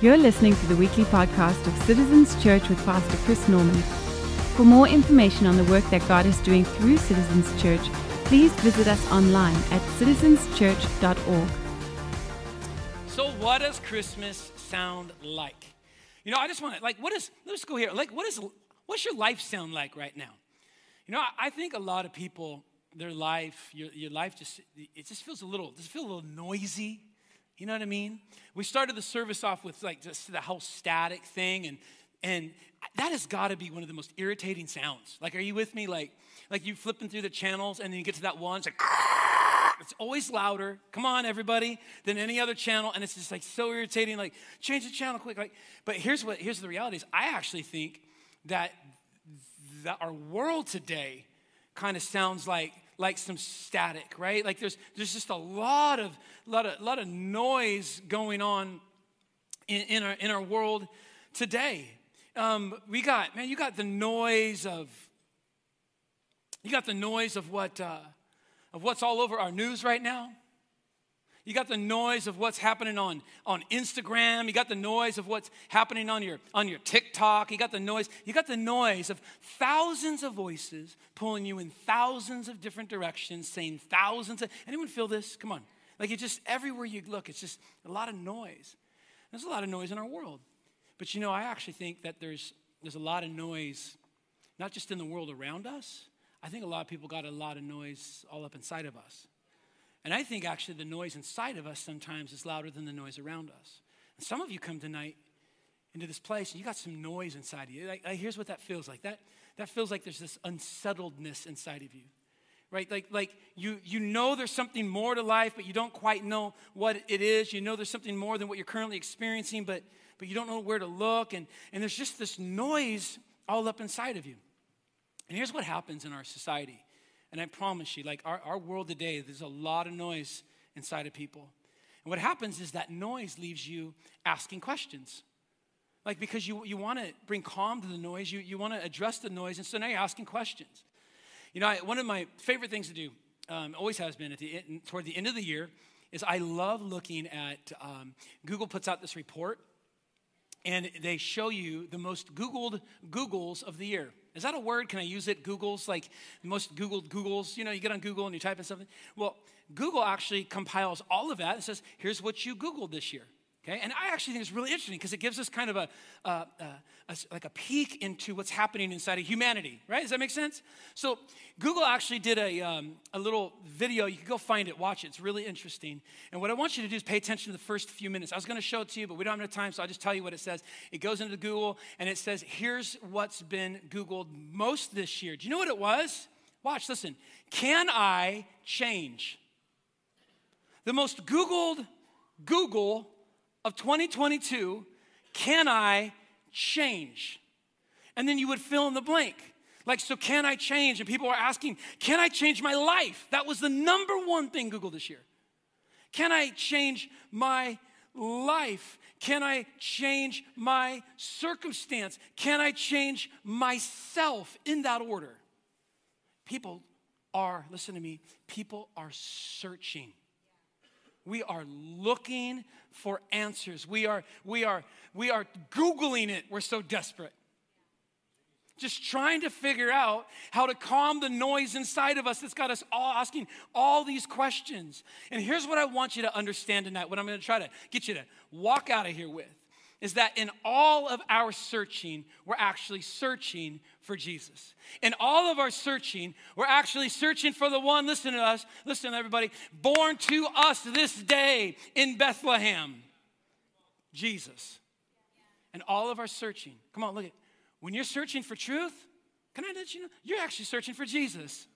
You're listening to the weekly podcast of Citizens Church with Pastor Chris Norman. For more information on the work that God is doing through Citizens Church, please visit us online at citizenschurch.org. So what does Christmas sound like? You know, I just want to, let's go here. What's your life sound like right now? You know, I think a lot of people, their life, your life just, it just feels a little noisy. You know what I mean? We started the service off with like just the whole static thing, and that has got to be one of the most irritating sounds. Like, are you with me? Like you flipping through the channels, and then you get to that one. It's like, it's always louder. Come on, everybody, than any other channel, and it's just like so irritating. Like, change the channel quick. Like, but here's the reality is, I actually think that our world today kind of sounds like some static, right? Like there's just a lot of noise going on in our world today. You got the noise of what's all over our news right now. You got the noise of what's happening on Instagram. You got the noise of what's happening on your TikTok. You got the noise of thousands of voices pulling you in thousands of different directions, saying thousands of, anyone feel this? Come on. Like, it just, everywhere you look, it's just a lot of noise. There's a lot of noise in our world. But you know, I actually think that there's a lot of noise, not just in the world around us. I think a lot of people got a lot of noise all up inside of us. And I think actually the noise inside of us sometimes is louder than the noise around us. And some of you come tonight into this place and you got some noise inside of you. Like here's what that feels like. That feels like there's this unsettledness inside of you, right? Like you know there's something more to life, but you don't quite know what it is. You know there's something more than what you're currently experiencing, but you don't know where to look. And there's just this noise all up inside of you. And here's what happens in our society. And I promise you, like our world today, there's a lot of noise inside of people. And what happens is that noise leaves you asking questions. Like, because you want to bring calm to the noise, you want to address the noise, and so now you're asking questions. You know, one of my favorite things to do, always has been toward the end of the year, is I love looking at, Google puts out this report, and they show you the most Googled Googles of the year. Is that a word? Can I use it? Googles, like most Googled Googles. You know, you get on Google and you type in something. Well, Google actually compiles all of that and says, here's what you Googled this year, okay? And I actually think it's really interesting because it gives us kind of a peek into what's happening inside of humanity, right? Does that make sense? So Google actually did a little video. You can go find it, watch it. It's really interesting. And what I want you to do is pay attention to the first few minutes. I was going to show it to you, but we don't have enough time, so I'll just tell you what it says. It goes into Google, and it says, here's what's been Googled most this year. Do you know what it was? Watch, listen. Can I change? The most Googled Google of 2022, can I change? And then you would fill in the blank. Like, so can I change? And people are asking, can I change my life? That was the number one thing Googled this year. Can I change my life? Can I change my circumstance? Can I change myself? In that order. People are, listen to me, people are searching. We are looking for answers. We are Googling it. We're so desperate. Just trying to figure out how to calm the noise inside of us that's got us all asking all these questions. And here's what I want you to understand tonight, what I'm going to try to get you to walk out of here with, is that in all of our searching, we're actually searching for Jesus. In all of our searching, we're actually searching for the one, listen everybody, born to us this day in Bethlehem, Jesus. And all of our searching, come on, look at, when you're searching for truth, can I let you know, you're actually searching for Jesus.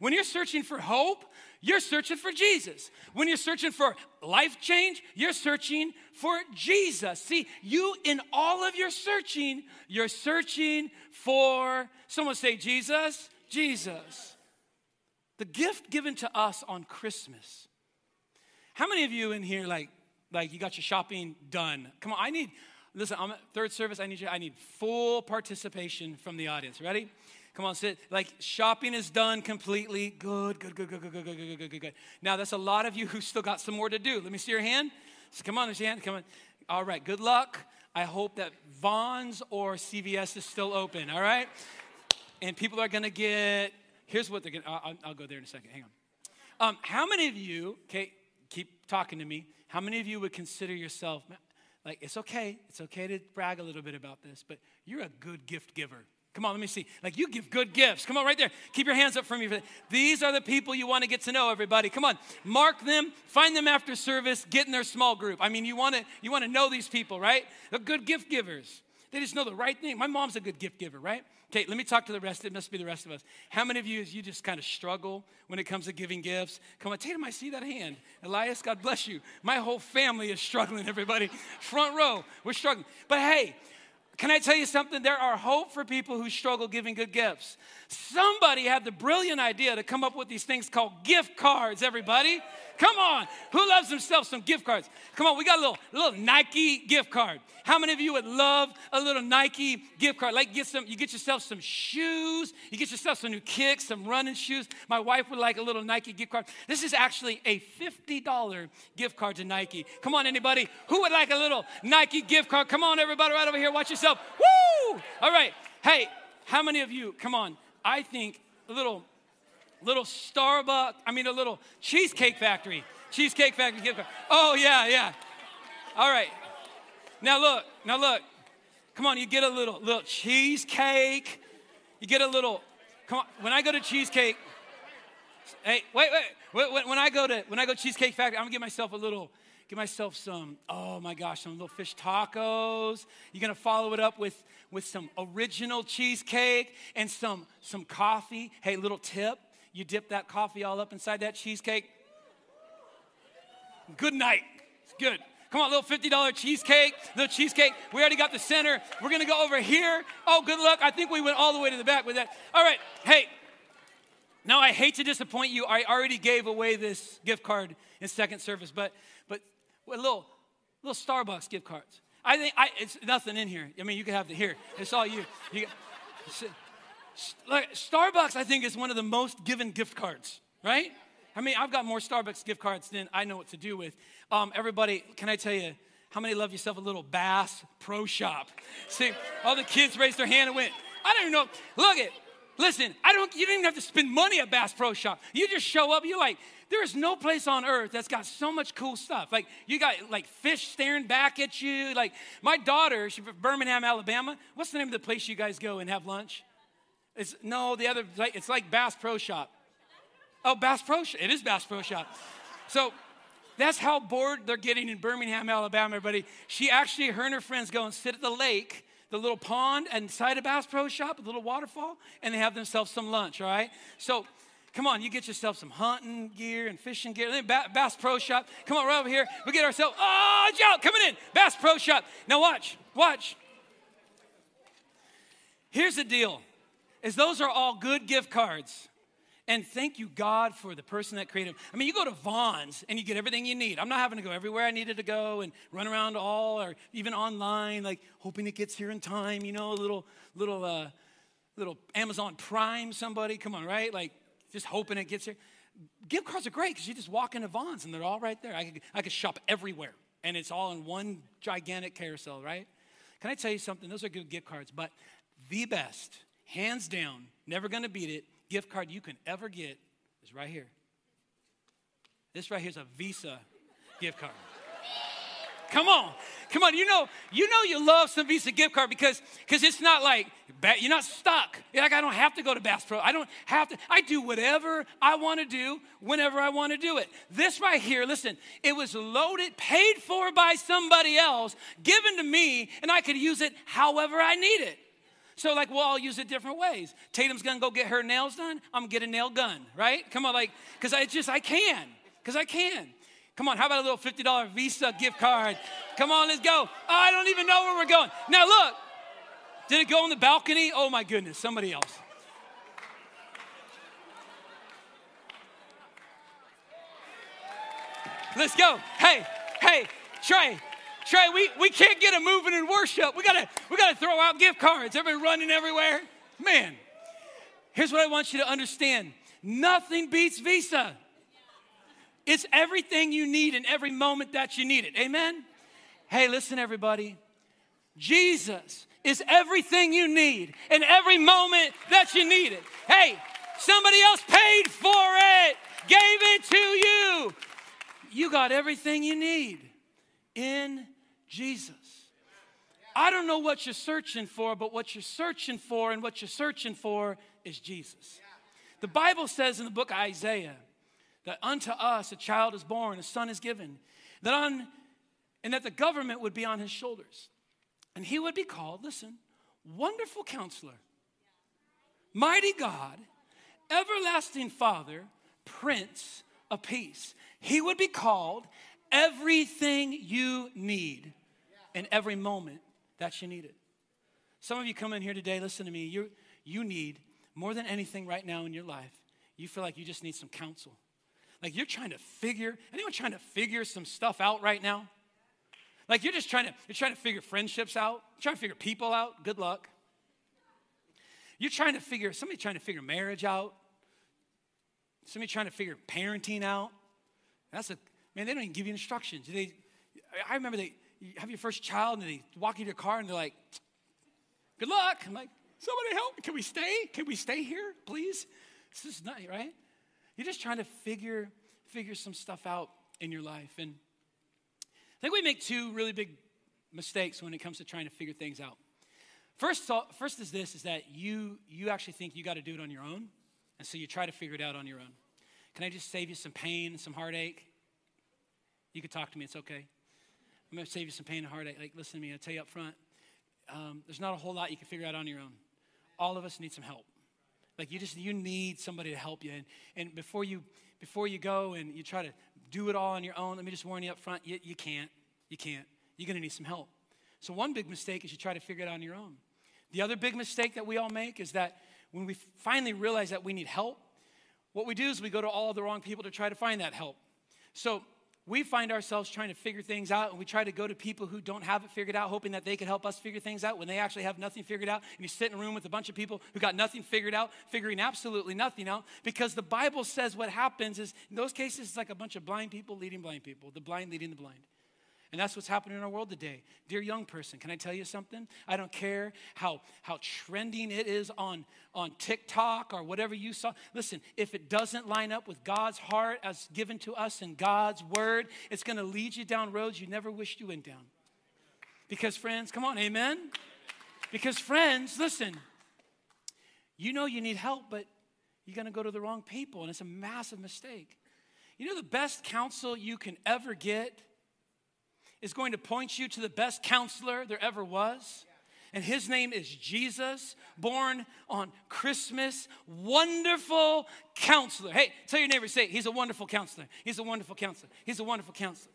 When you're searching for hope, you're searching for Jesus. When you're searching for life change, you're searching for Jesus. See, you in all of your searching, you're searching for, someone say Jesus, Jesus. The gift given to us on Christmas. How many of you in here, like you got your shopping done? Come on, listen, I'm at third service, I need full participation from the audience. Ready? Come on, sit. Like, shopping is done completely. Good. Now, that's a lot of you who still got some more to do. Let me see your hand. So, come on, there's your hand. Come on. All right, good luck. I hope that Vons or CVS is still open, all right? And people are going to get, here's what they're going to, I'll go there in a second, hang on. How many of you, okay, keep talking to me, how many of you would consider yourself, like, it's okay to brag a little bit about this, but you're a good gift giver. Come on, let me see. Like, you give good gifts. Come on, right there. Keep your hands up for me. These are the people you want to get to know, everybody. Come on, mark them, find them after service, get in their small group. I mean, you want to know these people, right? They're good gift givers. They just know the right thing. My mom's a good gift giver, right? Okay, let me talk to the rest. It must be the rest of us. How many of you just kind of struggle when it comes to giving gifts? Come on, Tatum, I see that hand. Elias, God bless you. My whole family is struggling, everybody. Front row, we're struggling. But hey, can I tell you something? There are hope for people who struggle giving good gifts. Somebody had the brilliant idea to come up with these things called gift cards, everybody. Come on. Who loves themselves some gift cards? Come on, we got a little Nike gift card. How many of you would love a little Nike gift card? Like you get yourself some shoes, you get yourself some new kicks, some running shoes. My wife would like a little Nike gift card. This is actually a $50 gift card to Nike. Come on, anybody. Who would like a little Nike gift card? Come on, everybody right over here. Watch yourself. Woo! All right. Hey, how many of you, come on, I think a little Starbucks, I mean a little Cheesecake Factory. Cheesecake Factory gift card. Oh, yeah, yeah. All right. Now look. Come on, you get a little cheesecake. You get a little, come on. When I go to Cheesecake, hey, wait. When I go Cheesecake Factory, I'm going to get myself some, oh my gosh, some little fish tacos. You're going to follow it up with some original cheesecake and some coffee. Hey, little tip. You dip that coffee all up inside that cheesecake. Good night. It's good. Come on, little $50 cheesecake, little cheesecake. We already got the center. We're going to go over here. Oh, good luck. I think we went all the way to the back with that. All right. Hey, now I hate to disappoint you. I already gave away this gift card in second service, but little Starbucks gift cards. I think it's nothing in here. I mean, you can have it here. It's all you. Starbucks, I think, is one of the most given gift cards, right? I mean, I've got more Starbucks gift cards than I know what to do with. Everybody, can I tell you, how many love yourself a little Bass Pro Shop? See, all the kids raised their hand and went, I don't even know. Look it. Listen, you don't even have to spend money at Bass Pro Shop. You just show up, you're like, there is no place on earth that's got so much cool stuff. Like, you got, like, fish staring back at you. Like, my daughter, she's from Birmingham, Alabama. What's the name of the place you guys go and have lunch? It's like Bass Pro Shop. Oh, Bass Pro Shop. It is Bass Pro Shop. So that's how bored they're getting in Birmingham, Alabama, everybody. Her and her friends go and sit at the lake, the little pond inside a Bass Pro Shop, a little waterfall, and they have themselves some lunch, all right? So come on, you get yourself some hunting gear and fishing gear. Bass Pro Shop. Come on, right over here. We get ourselves, oh, Joe, coming in. Bass Pro Shop. Now watch. Here's the deal. Is those are all good gift cards. And thank you, God, for the person that created them. I mean, you go to Vons and you get everything you need. I'm not having to go everywhere I needed to go and run around all or even online, like hoping it gets here in time, you know, little Amazon Prime somebody. Come on, right? Like just hoping it gets here. Gift cards are great because you just walk into Vons and they're all right there. I could shop everywhere and it's all in one gigantic carousel, right? Can I tell you something? Those are good gift cards, but the best, hands down, never going to beat it, gift card you can ever get is right here. This right here is a Visa gift card. Come on. You know you love some Visa gift card because it's not like, you're not stuck. You're like, I don't have to go to Bass Pro. I don't have to. I do whatever I want to do whenever I want to do it. This right here, listen, it was loaded, paid for by somebody else, given to me, and I could use it however I need it. So, like, we'll all use it different ways. Tatum's going to go get her nails done. I'm going to get a nail gun, right? Come on, like, because I can. Come on, how about a little $50 Visa gift card? Come on, let's go. I don't even know where we're going. Now, look. Did it go on the balcony? Oh, my goodness, somebody else. Let's go. Hey, Trey. Trey, we can't get them moving in worship. We gotta throw out gift cards. Everybody running everywhere. Man, here's what I want you to understand. Nothing beats Visa. It's everything you need in every moment that you need it. Amen? Hey, listen, everybody. Jesus is everything you need in every moment that you need it. Hey, somebody else paid for it, gave it to you. You got everything you need in Jesus. I don't know what you're searching for, but what you're searching for and what you're searching for is Jesus. The Bible says in the book of Isaiah that unto us a child is born, a son is given, and that the government would be on his shoulders. And he would be called, listen, Wonderful Counselor, Mighty God, Everlasting Father, Prince of Peace. He would be called everything you need in every moment that you need it. Some of you come in here today, listen to me, you need more than anything right now in your life. You feel like you just need some counsel. Like you're trying to figure, anyone trying to figure some stuff out right now? Like you're trying to figure friendships out, you're trying to figure people out, good luck. You're trying to figure, somebody trying to figure marriage out, somebody trying to figure parenting out. Man, they don't even give you instructions. I remember you have your first child and they walk in your car and they're like, good luck. I'm like, somebody help me, can we stay? Can we stay here, please? This is not, right? You're just trying to figure some stuff out in your life. And I think we make two really big mistakes when it comes to trying to figure things out. First is this, is that you actually think you got to do it on your own, and so you try to figure it out on your own. Can I just save you some pain and some heartache? You can talk to me, it's okay. I'm going to save you some pain and heartache. Like, listen to me, I'll tell you up front, there's not a whole lot you can figure out on your own. All of us need some help. Like, you need somebody to help you. And before you go and you try to do it all on your own, let me just warn you up front, you can't. You're going to need some help. So one big mistake is you try to figure it out on your own. The other big mistake that we all make is that when we finally realize that we need help, what we do is we go to all the wrong people to try to find that help. So we find ourselves trying to figure things out, and we try to go to people who don't have it figured out, hoping that they can help us figure things out when they actually have nothing figured out. And you sit in a room with a bunch of people who got nothing figured out, figuring absolutely nothing out, because the Bible says what happens is, in those cases, it's like a bunch of blind people leading blind people, the blind leading the blind. And that's what's happening in our world today. Dear young person, can I tell you something? I don't care how trending it is on TikTok or whatever you saw. Listen, if it doesn't line up with God's heart as given to us in God's word, it's going to lead you down roads you never wished you went down. Because friends, come on, amen? Because friends, listen, you know you need help, but you're going to go to the wrong people, and it's a massive mistake. You know the best counsel you can ever get is going to point you to the best counselor there ever was. And his name is Jesus, born on Christmas. Wonderful Counselor. Hey, tell your neighbor, say, he's a wonderful counselor. He's a wonderful counselor. He's a wonderful counselor.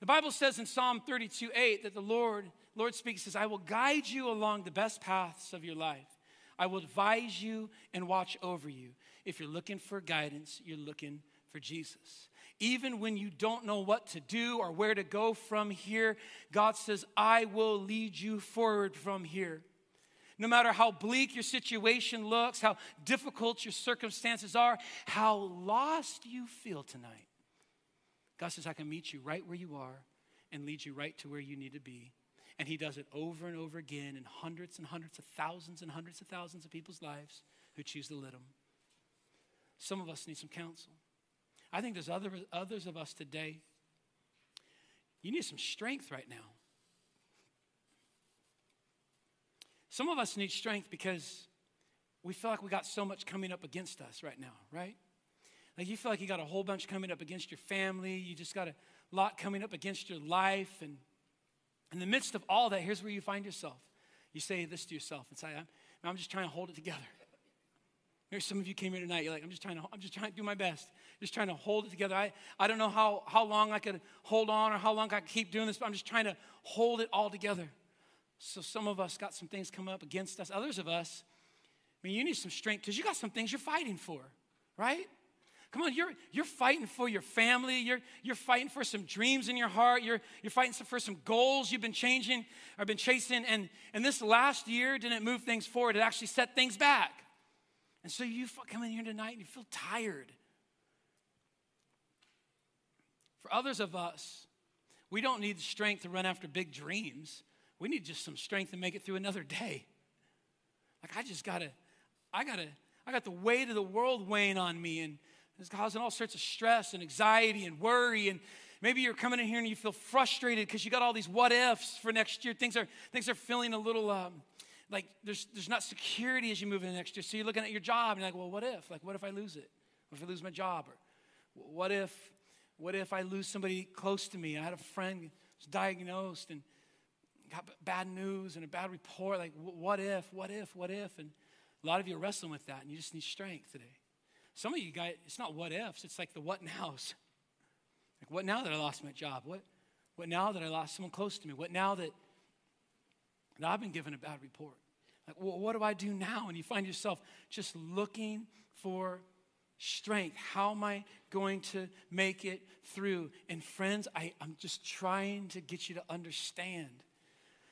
The Bible says in Psalm 32, 8, that the Lord speaks, says, I will guide you along the best paths of your life. I will advise you and watch over you. If you're looking for guidance, you're looking for Jesus. Even when you don't know what to do or where to go from here, God says, I will lead you forward from here. No matter how bleak your situation looks, how difficult your circumstances are, how lost you feel tonight, God says, I can meet you right where you are and lead you right to where you need to be. And he does it over and over again in hundreds and hundreds of thousands and hundreds of thousands of people's lives who choose to let him. Some of us need some counsel. I think there's others of us today, you need some strength right now. Some of us need strength because we feel like we got so much coming up against us right now, right? Like you feel like you got a whole bunch coming up against your family. You just got a lot coming up against your life. And in the midst of all that, here's where you find yourself. You say this to yourself and say, I'm just trying to hold it together. Maybe some of you came here tonight, you're like, I'm just trying to do my best. Just trying to hold it together. I don't know how long I could hold on or how long I could keep doing this, but I'm just trying to hold it all together. So some of us got some things coming up against us. Others of us, I mean, you need some strength because you got some things you're fighting for, right? Come on, you're fighting for your family. You're fighting for some dreams in your heart. You're fighting for some goals you've been chasing. And this last year didn't move things forward. It actually set things back. And so you come in here tonight and you feel tired. For others of us, We don't need strength to run after big dreams. We need just some strength to make it through another day. Like, I got the weight of the world weighing on me, and it's causing all sorts of stress and anxiety and worry. And maybe you're coming in here and you feel frustrated because you got all these what ifs for next year. Things are feeling a little like there's not security as you move into next year. So you're looking at your job and you're like, well, what if? Like, what if I lose it? What if I lose my job? Or what if I lose somebody close to me? I had a friend who was diagnosed and got bad news and a bad report. Like, what if? And a lot of you are wrestling with that, and you just need strength today. Some of you guys, it's not what ifs, it's like the what nows. Like, what now that I lost my job? What now that I lost someone close to me? What now that I've been given a bad report? Like, what do I do now? And you find yourself just looking for strength. How am I going to make it through? And friends, I'm just trying to get you to understand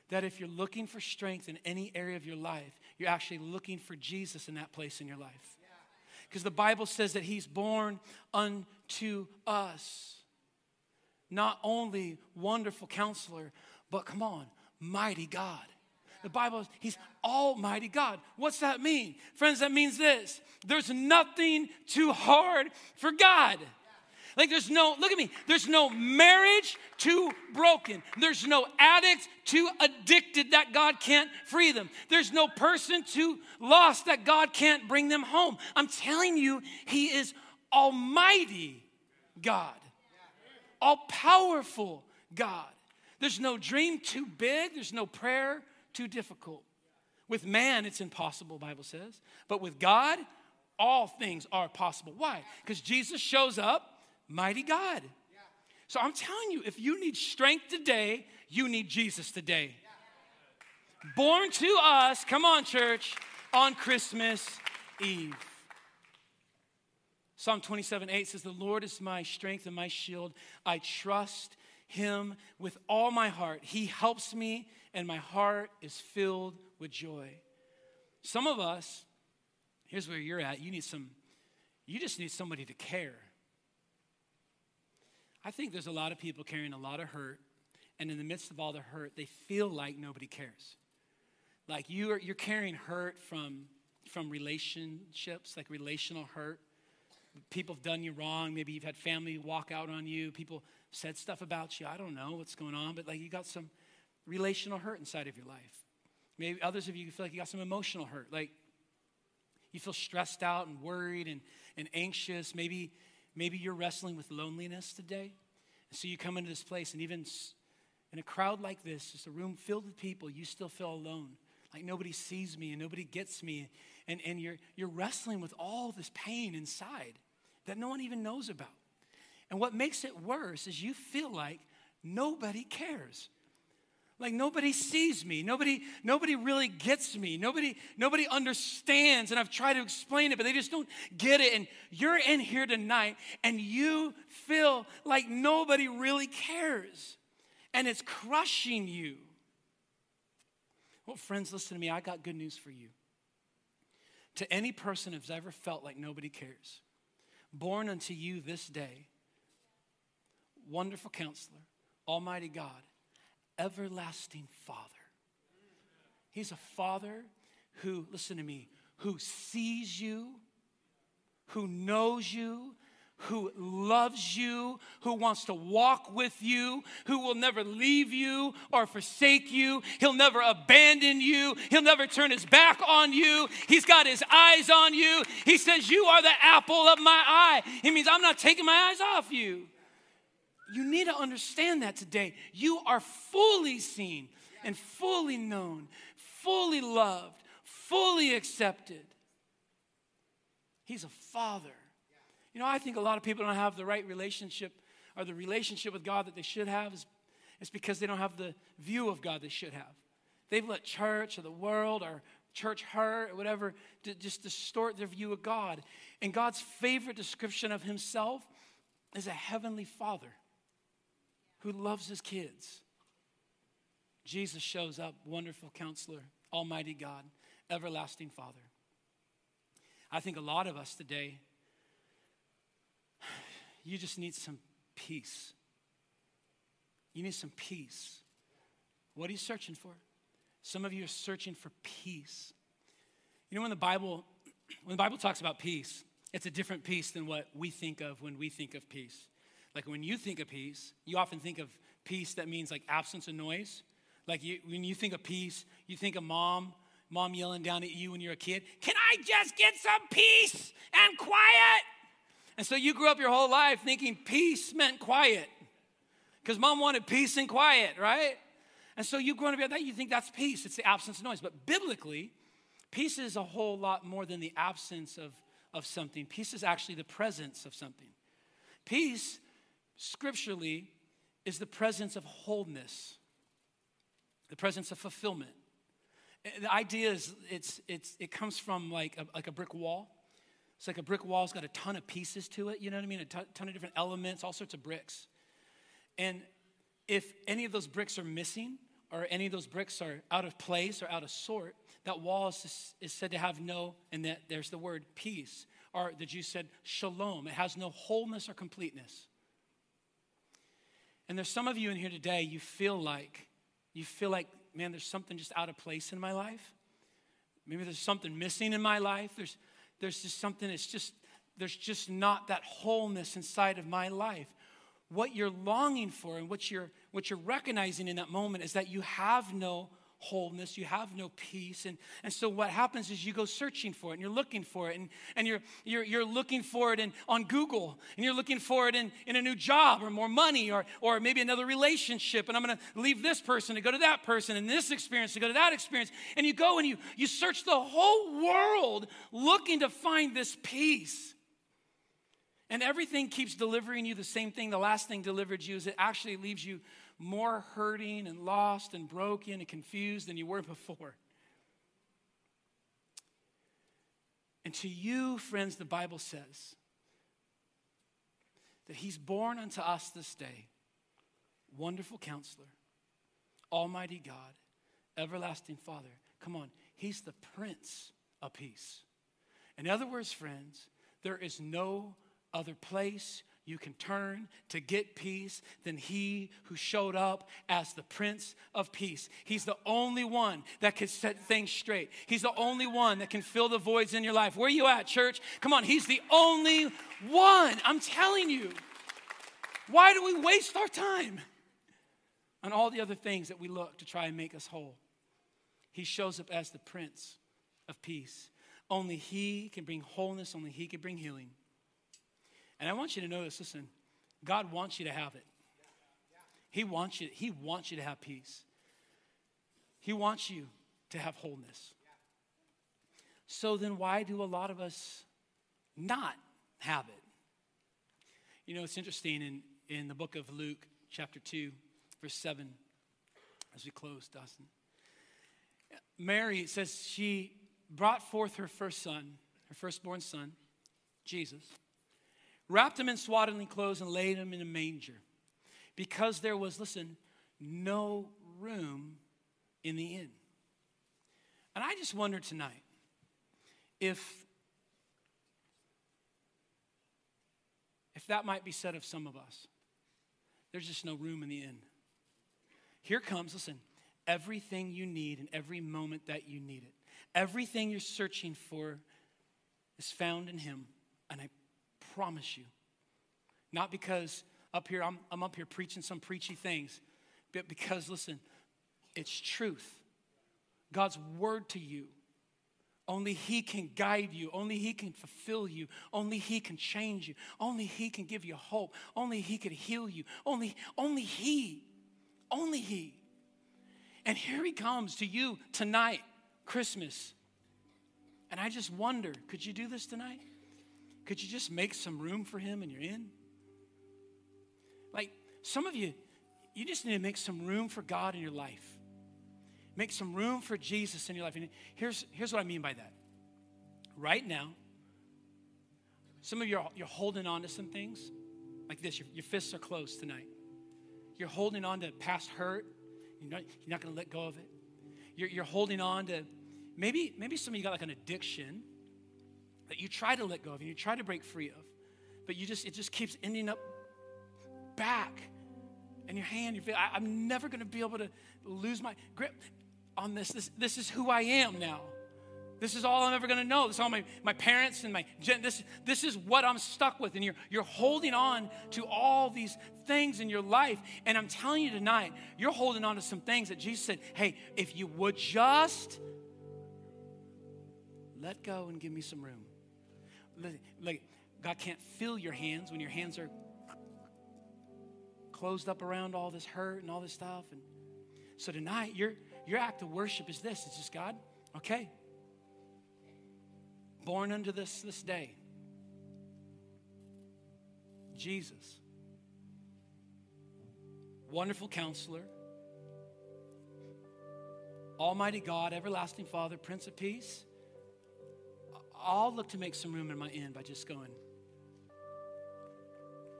that if you're looking for strength in any area of your life, you're actually looking for Jesus in that place in your life. Because the Bible says that he's born unto us. Not only wonderful counselor, but come on, mighty God. The Bible, he's almighty God. What's that mean? Friends, that means this. There's nothing too hard for God. Like there's no marriage too broken. There's no addict too addicted that God can't free them. There's no person too lost that God can't bring them home. I'm telling you, he is almighty God, all-powerful God. There's no dream too big. There's no prayer too difficult. With man, it's impossible, Bible says. But with God, all things are possible. Why? Because Jesus shows up. Mighty God. Yeah. So I'm telling you, if you need strength today, you need Jesus today. Yeah. Born to us, come on, church, on Christmas Eve. Psalm 27:8 says, "The Lord is my strength and my shield. I trust him with all my heart. He helps me, and my heart is filled with joy." Some of us, here's where you're at. You just need somebody to care. I think there's a lot of people carrying a lot of hurt, and in the midst of all the hurt, they feel like nobody cares. Like you're carrying hurt from relationships, like relational hurt. People have done you wrong. Maybe you've had family walk out on you. People said stuff about you. I don't know what's going on, but like you got some relational hurt inside of your life. Maybe others of you feel like you got some emotional hurt. Like you feel stressed out and worried and anxious. Maybe you're wrestling with loneliness today. And so you come into this place, and even in a crowd like this, just a room filled with people, you still feel alone. Like nobody sees me and nobody gets me. And you're wrestling with all this pain inside that no one even knows about. And what makes it worse is you feel like nobody cares. Like nobody sees me, nobody really gets me, nobody understands, and I've tried to explain it, but they just don't get it. And you're in here tonight, and you feel like nobody really cares, and it's crushing you. Well, friends, listen to me, I got good news for you. To any person who's ever felt like nobody cares, born unto you this day, wonderful counselor, almighty God, everlasting Father. He's a Father who, listen to me, who sees you, who knows you, who loves you, who wants to walk with you, who will never leave you or forsake you. He'll never abandon you. He'll never turn his back on you. He's got his eyes on you. He says, "You are the apple of my eye." It means I'm not taking my eyes off you. You need to understand that today. You are fully seen and fully known, fully loved, fully accepted. He's a Father. You know, I think a lot of people don't have the right relationship or the relationship with God that they should have. It's because they don't have the view of God they should have. They've let church or the world or church hurt or whatever to just distort their view of God. And God's favorite description of himself is a heavenly Father who loves his kids. Jesus shows up, wonderful counselor, almighty God, everlasting Father. I think a lot of us today, you just need some peace. You need some peace. What are you searching for? Some of you are searching for peace. You know, when the Bible talks about peace, it's a different peace than what we think of when we think of peace. Like when you think of peace, you often think of peace that means like absence of noise. Like when you think of peace, you think of mom yelling down at you when you're a kid. Can I just get some peace and quiet? And so you grew up your whole life thinking peace meant quiet. Because mom wanted peace and quiet, right? And so you've grown up like that, you think that's peace. It's the absence of noise. But biblically, peace is a whole lot more than the absence of something. Peace is actually the presence of something. Peace, scripturally, is the presence of wholeness, the presence of fulfillment. The idea is it comes from like a brick wall. It's like a brick wall's got a ton of pieces to it, you know what I mean? A ton of different elements, all sorts of bricks. And if any of those bricks are missing, or any of those bricks are out of place or out of sort, that wall is said to have no, and that there's the word peace. Or the Jews said shalom. It has no wholeness or completeness. And there's some of you in here today, you feel like, man, there's something just out of place in my life. Maybe there's something missing in my life. There's just something, there's just not that wholeness inside of my life. What you're longing for and what you're recognizing in that moment is that you have no wholeness, you have no peace. And so what happens is you go searching for it and you're looking for it and you're looking for it on Google and you're looking for it in a new job or more money or maybe another relationship, and I'm gonna leave this person to go to that person and this experience to go to that experience. And you go and you search the whole world looking to find this peace. And everything keeps delivering you the same thing. The last thing delivered you is it actually leaves you more hurting and lost and broken and confused than you were before. And to you, friends, the Bible says that he's born unto us this day, Wonderful Counselor, Almighty God, Everlasting Father. Come on, he's the Prince of Peace. In other words, friends, there is no other place you can turn to get peace than he who showed up as the Prince of Peace. He's the only one that can set things straight. He's the only one that can fill the voids in your life. Where are you at, church? Come on, he's the only one. I'm telling you. Why do we waste our time on all the other things that we look to try and make us whole? He shows up as the Prince of Peace. Only he can bring wholeness. Only he can bring healing. And I want you to know this, listen, God wants you to have it. He wants you to have peace. He wants you to have wholeness. So then why do a lot of us not have it? You know, it's interesting in the book of Luke, chapter 2, verse 7, as we close, Dustin. Mary, it says she brought forth her first son, her firstborn son, Jesus, wrapped him in swaddling clothes and laid him in a manger because there was, listen, no room in the inn. And I just wonder tonight if that might be said of some of us. There's just no room in the inn. Here comes, listen, everything you need in every moment that you need it. Everything you're searching for is found in him. And I promise you, not because up here I'm up here preaching some preachy things, but because, listen, it's truth. God's word to you. Only he can guide you. Only he can fulfill you. Only he can change you. Only he can give you hope. Only he can heal you. Only he. And here he comes to you tonight, Christmas. And I just wonder, could you do this tonight? Could you just make some room for him in your inn? Like some of you, you just need to make some room for God in your life. Make some room for Jesus in your life. And here's what I mean by that. Right now, some of you you're holding on to some things like this. Your fists are closed tonight. You're holding on to past hurt. You're not going to let go of it. You're holding on to, maybe some of you got like an addiction that you try to let go of and you try to break free of, but it just keeps ending up back and your hand, your feet. I'm never going to be able to lose my grip on this. This is who I am now. This is all I'm ever going to know. This is all my parents and this is what I'm stuck with. And you're holding on to all these things in your life. And I'm telling you tonight, you're holding on to some things that Jesus said, hey, if you would just let go and give me some room. Like God can't feel your hands when your hands are closed up around all this hurt and all this stuff. And so tonight, your act of worship is this. It's just God, okay, born unto this day, Jesus, wonderful counselor, almighty God, everlasting Father, Prince of Peace, I'll look to make some room in my end by just going,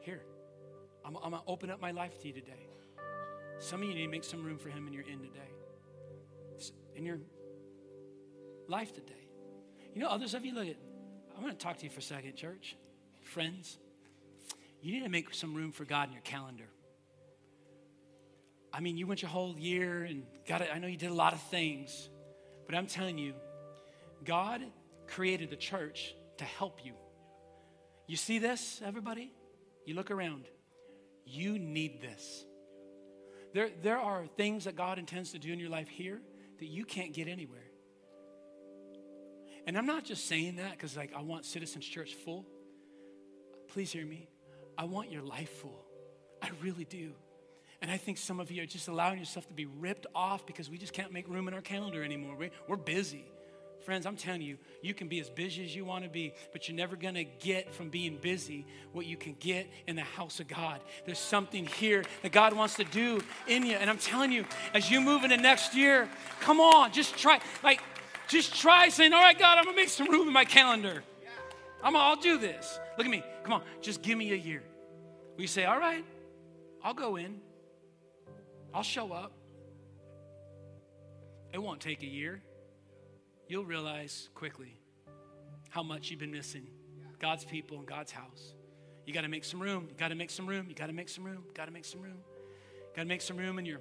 here, I'm going to open up my life to you today. Some of you need to make some room for him in your end today, in your life today. You know, others of you, look at, I want to talk to you for a second, church. Friends, you need to make some room for God in your calendar. I mean, you went your whole year, and God, I know you did a lot of things, but I'm telling you, God created the church to help you. You see this, everybody? You look around. You need this. There are things that God intends to do in your life here that you can't get anywhere. And I'm not just saying that because, like, I want Citizens Church full. Please hear me. I want your life full. I really do. And I think some of you are just allowing yourself to be ripped off because we just can't make room in our calendar anymore. We're busy. Friends, I'm telling you, you can be as busy as you want to be, but you're never going to get from being busy what you can get in the house of God. There's something here that God wants to do in you. And I'm telling you, as you move into next year, come on, just try. Like, just try saying, all right, God, I'm going to make some room in my calendar. I'll do this. Look at me. Come on. Just give me a year. Will you say, all right, I'll go in. I'll show up. It won't take a year. You'll realize quickly how much you've been missing God's people and God's house. You got to make some room. You got to make some room. You got to make some room. Got to make some room. Got to make some room in your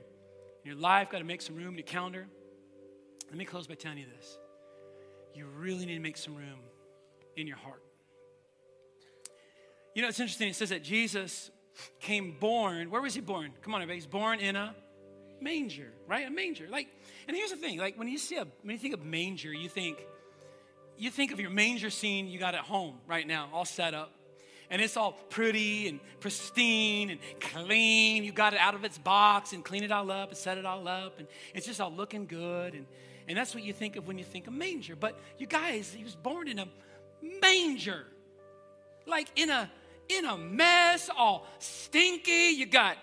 life. Got to make some room in your calendar. Let me close by telling you this. You really need to make some room in your heart. You know, it's interesting. It says that Jesus came born. Where was he born? Come on, everybody. He's born in a manger, right? A manger. Like, and here's the thing. Like, when you think of manger, you think of your manger scene you got at home right now, all set up. And it's all pretty and pristine and clean. You got it out of its box and clean it all up and set it all up. And it's just all looking good. And that's what you think of when you think of manger. But you guys, he was born in a manger. Like in a mess, all stinky. You got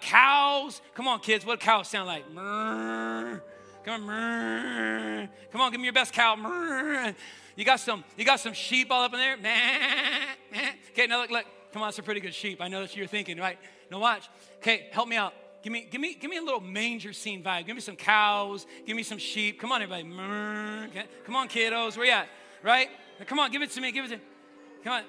cows. Come on, kids, what do cows sound like? Murr. Come on, come on, give me your best cow. You got some sheep all up in there. Okay, now look. Come on, that's a pretty good sheep. I know that's what you're thinking, right? Now watch. Okay, help me out. Give me a little manger scene vibe. Give me some cows. Give me some sheep. Come on, everybody. Come on, kiddos. Where you at? Right? Now, come on, give it to me. Come on.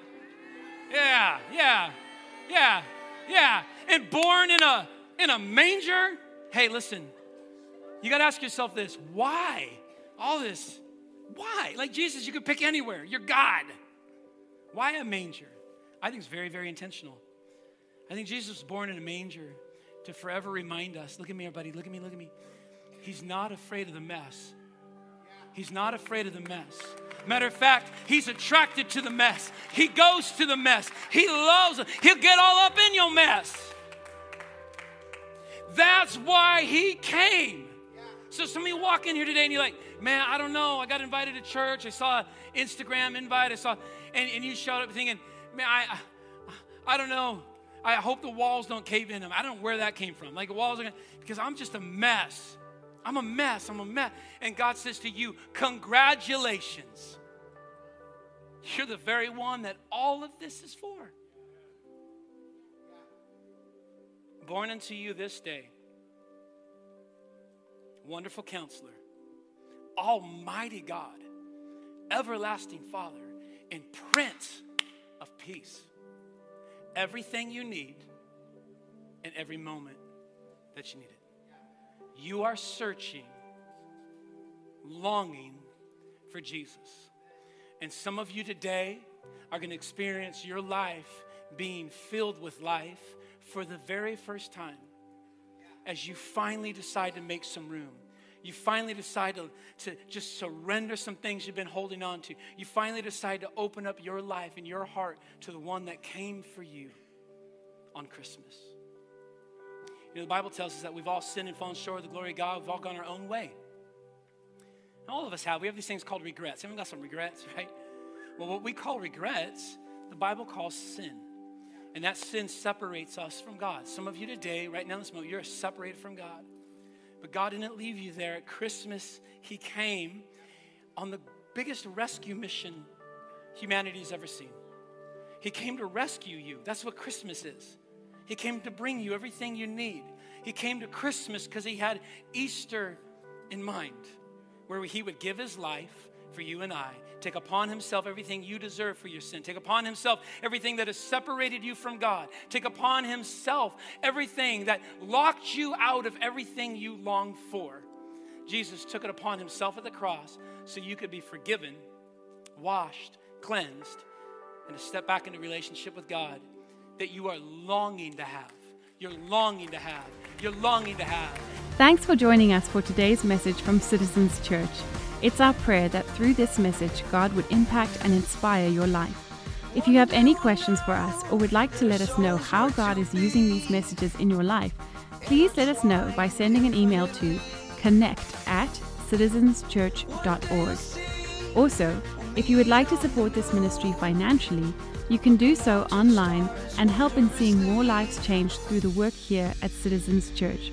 Yeah. And born in a manger. Hey, listen. You got to ask yourself this. Why? All this. Why? Like Jesus, you could pick anywhere. You're God. Why a manger? I think it's very, very intentional. I think Jesus was born in a manger to forever remind us. Look at me, everybody. Look at me, look at me. He's not afraid of the mess. He's not afraid of the mess. Matter of fact, he's attracted to the mess. He goes to the mess. He loves it. He'll get all up in your mess. That's why he came. So some of you walk in here today and you're like, man, I don't know. I got invited to church. I saw an Instagram invite. And you showed up thinking, man, I don't know. I hope the walls don't cave in them. I don't know where that came from. Like the walls are going to, because I'm just a mess. I'm a mess. And God says to you, congratulations. You're the very one that all of this is for. Born unto you this day. Wonderful Counselor, Almighty God, Everlasting Father, and Prince of Peace. Everything you need in every moment that you need it. You are searching, longing for Jesus. And some of you today are going to experience your life being filled with life for the very first time as you finally decide to make some room. You finally decide to just surrender some things you've been holding on to. You finally decide to open up your life and your heart to the one that came for you on Christmas. You know, the Bible tells us that we've all sinned and fallen short of the glory of God. We've all gone our own way. And all of us have. We have these things called regrets. Everyone got some regrets, right? Well, what we call regrets, the Bible calls sin. And that sin separates us from God. Some of you today, right now in this moment, you're separated from God. But God didn't leave you there. At Christmas, he came on the biggest rescue mission humanity's ever seen. He came to rescue you. That's what Christmas is. He came to bring you everything you need. He came to Christmas because he had Easter in mind, where he would give his life for you and I, take upon himself everything you deserve for your sin, take upon himself everything that has separated you from God, take upon himself everything that locked you out of everything you longed for. Jesus took it upon himself at the cross so you could be forgiven, washed, cleansed, and to step back into relationship with God that you are longing to have. You're longing to have. You're longing to have. Thanks for joining us for today's message from Citizens Church. It's our prayer that through this message, God would impact and inspire your life. If you have any questions for us or would like to let us know how God is using these messages in your life, please let us know by sending an email to connect@citizenschurch.org. Also, if you would like to support this ministry financially, you can do so online and help in seeing more lives changed through the work here at Citizens Church.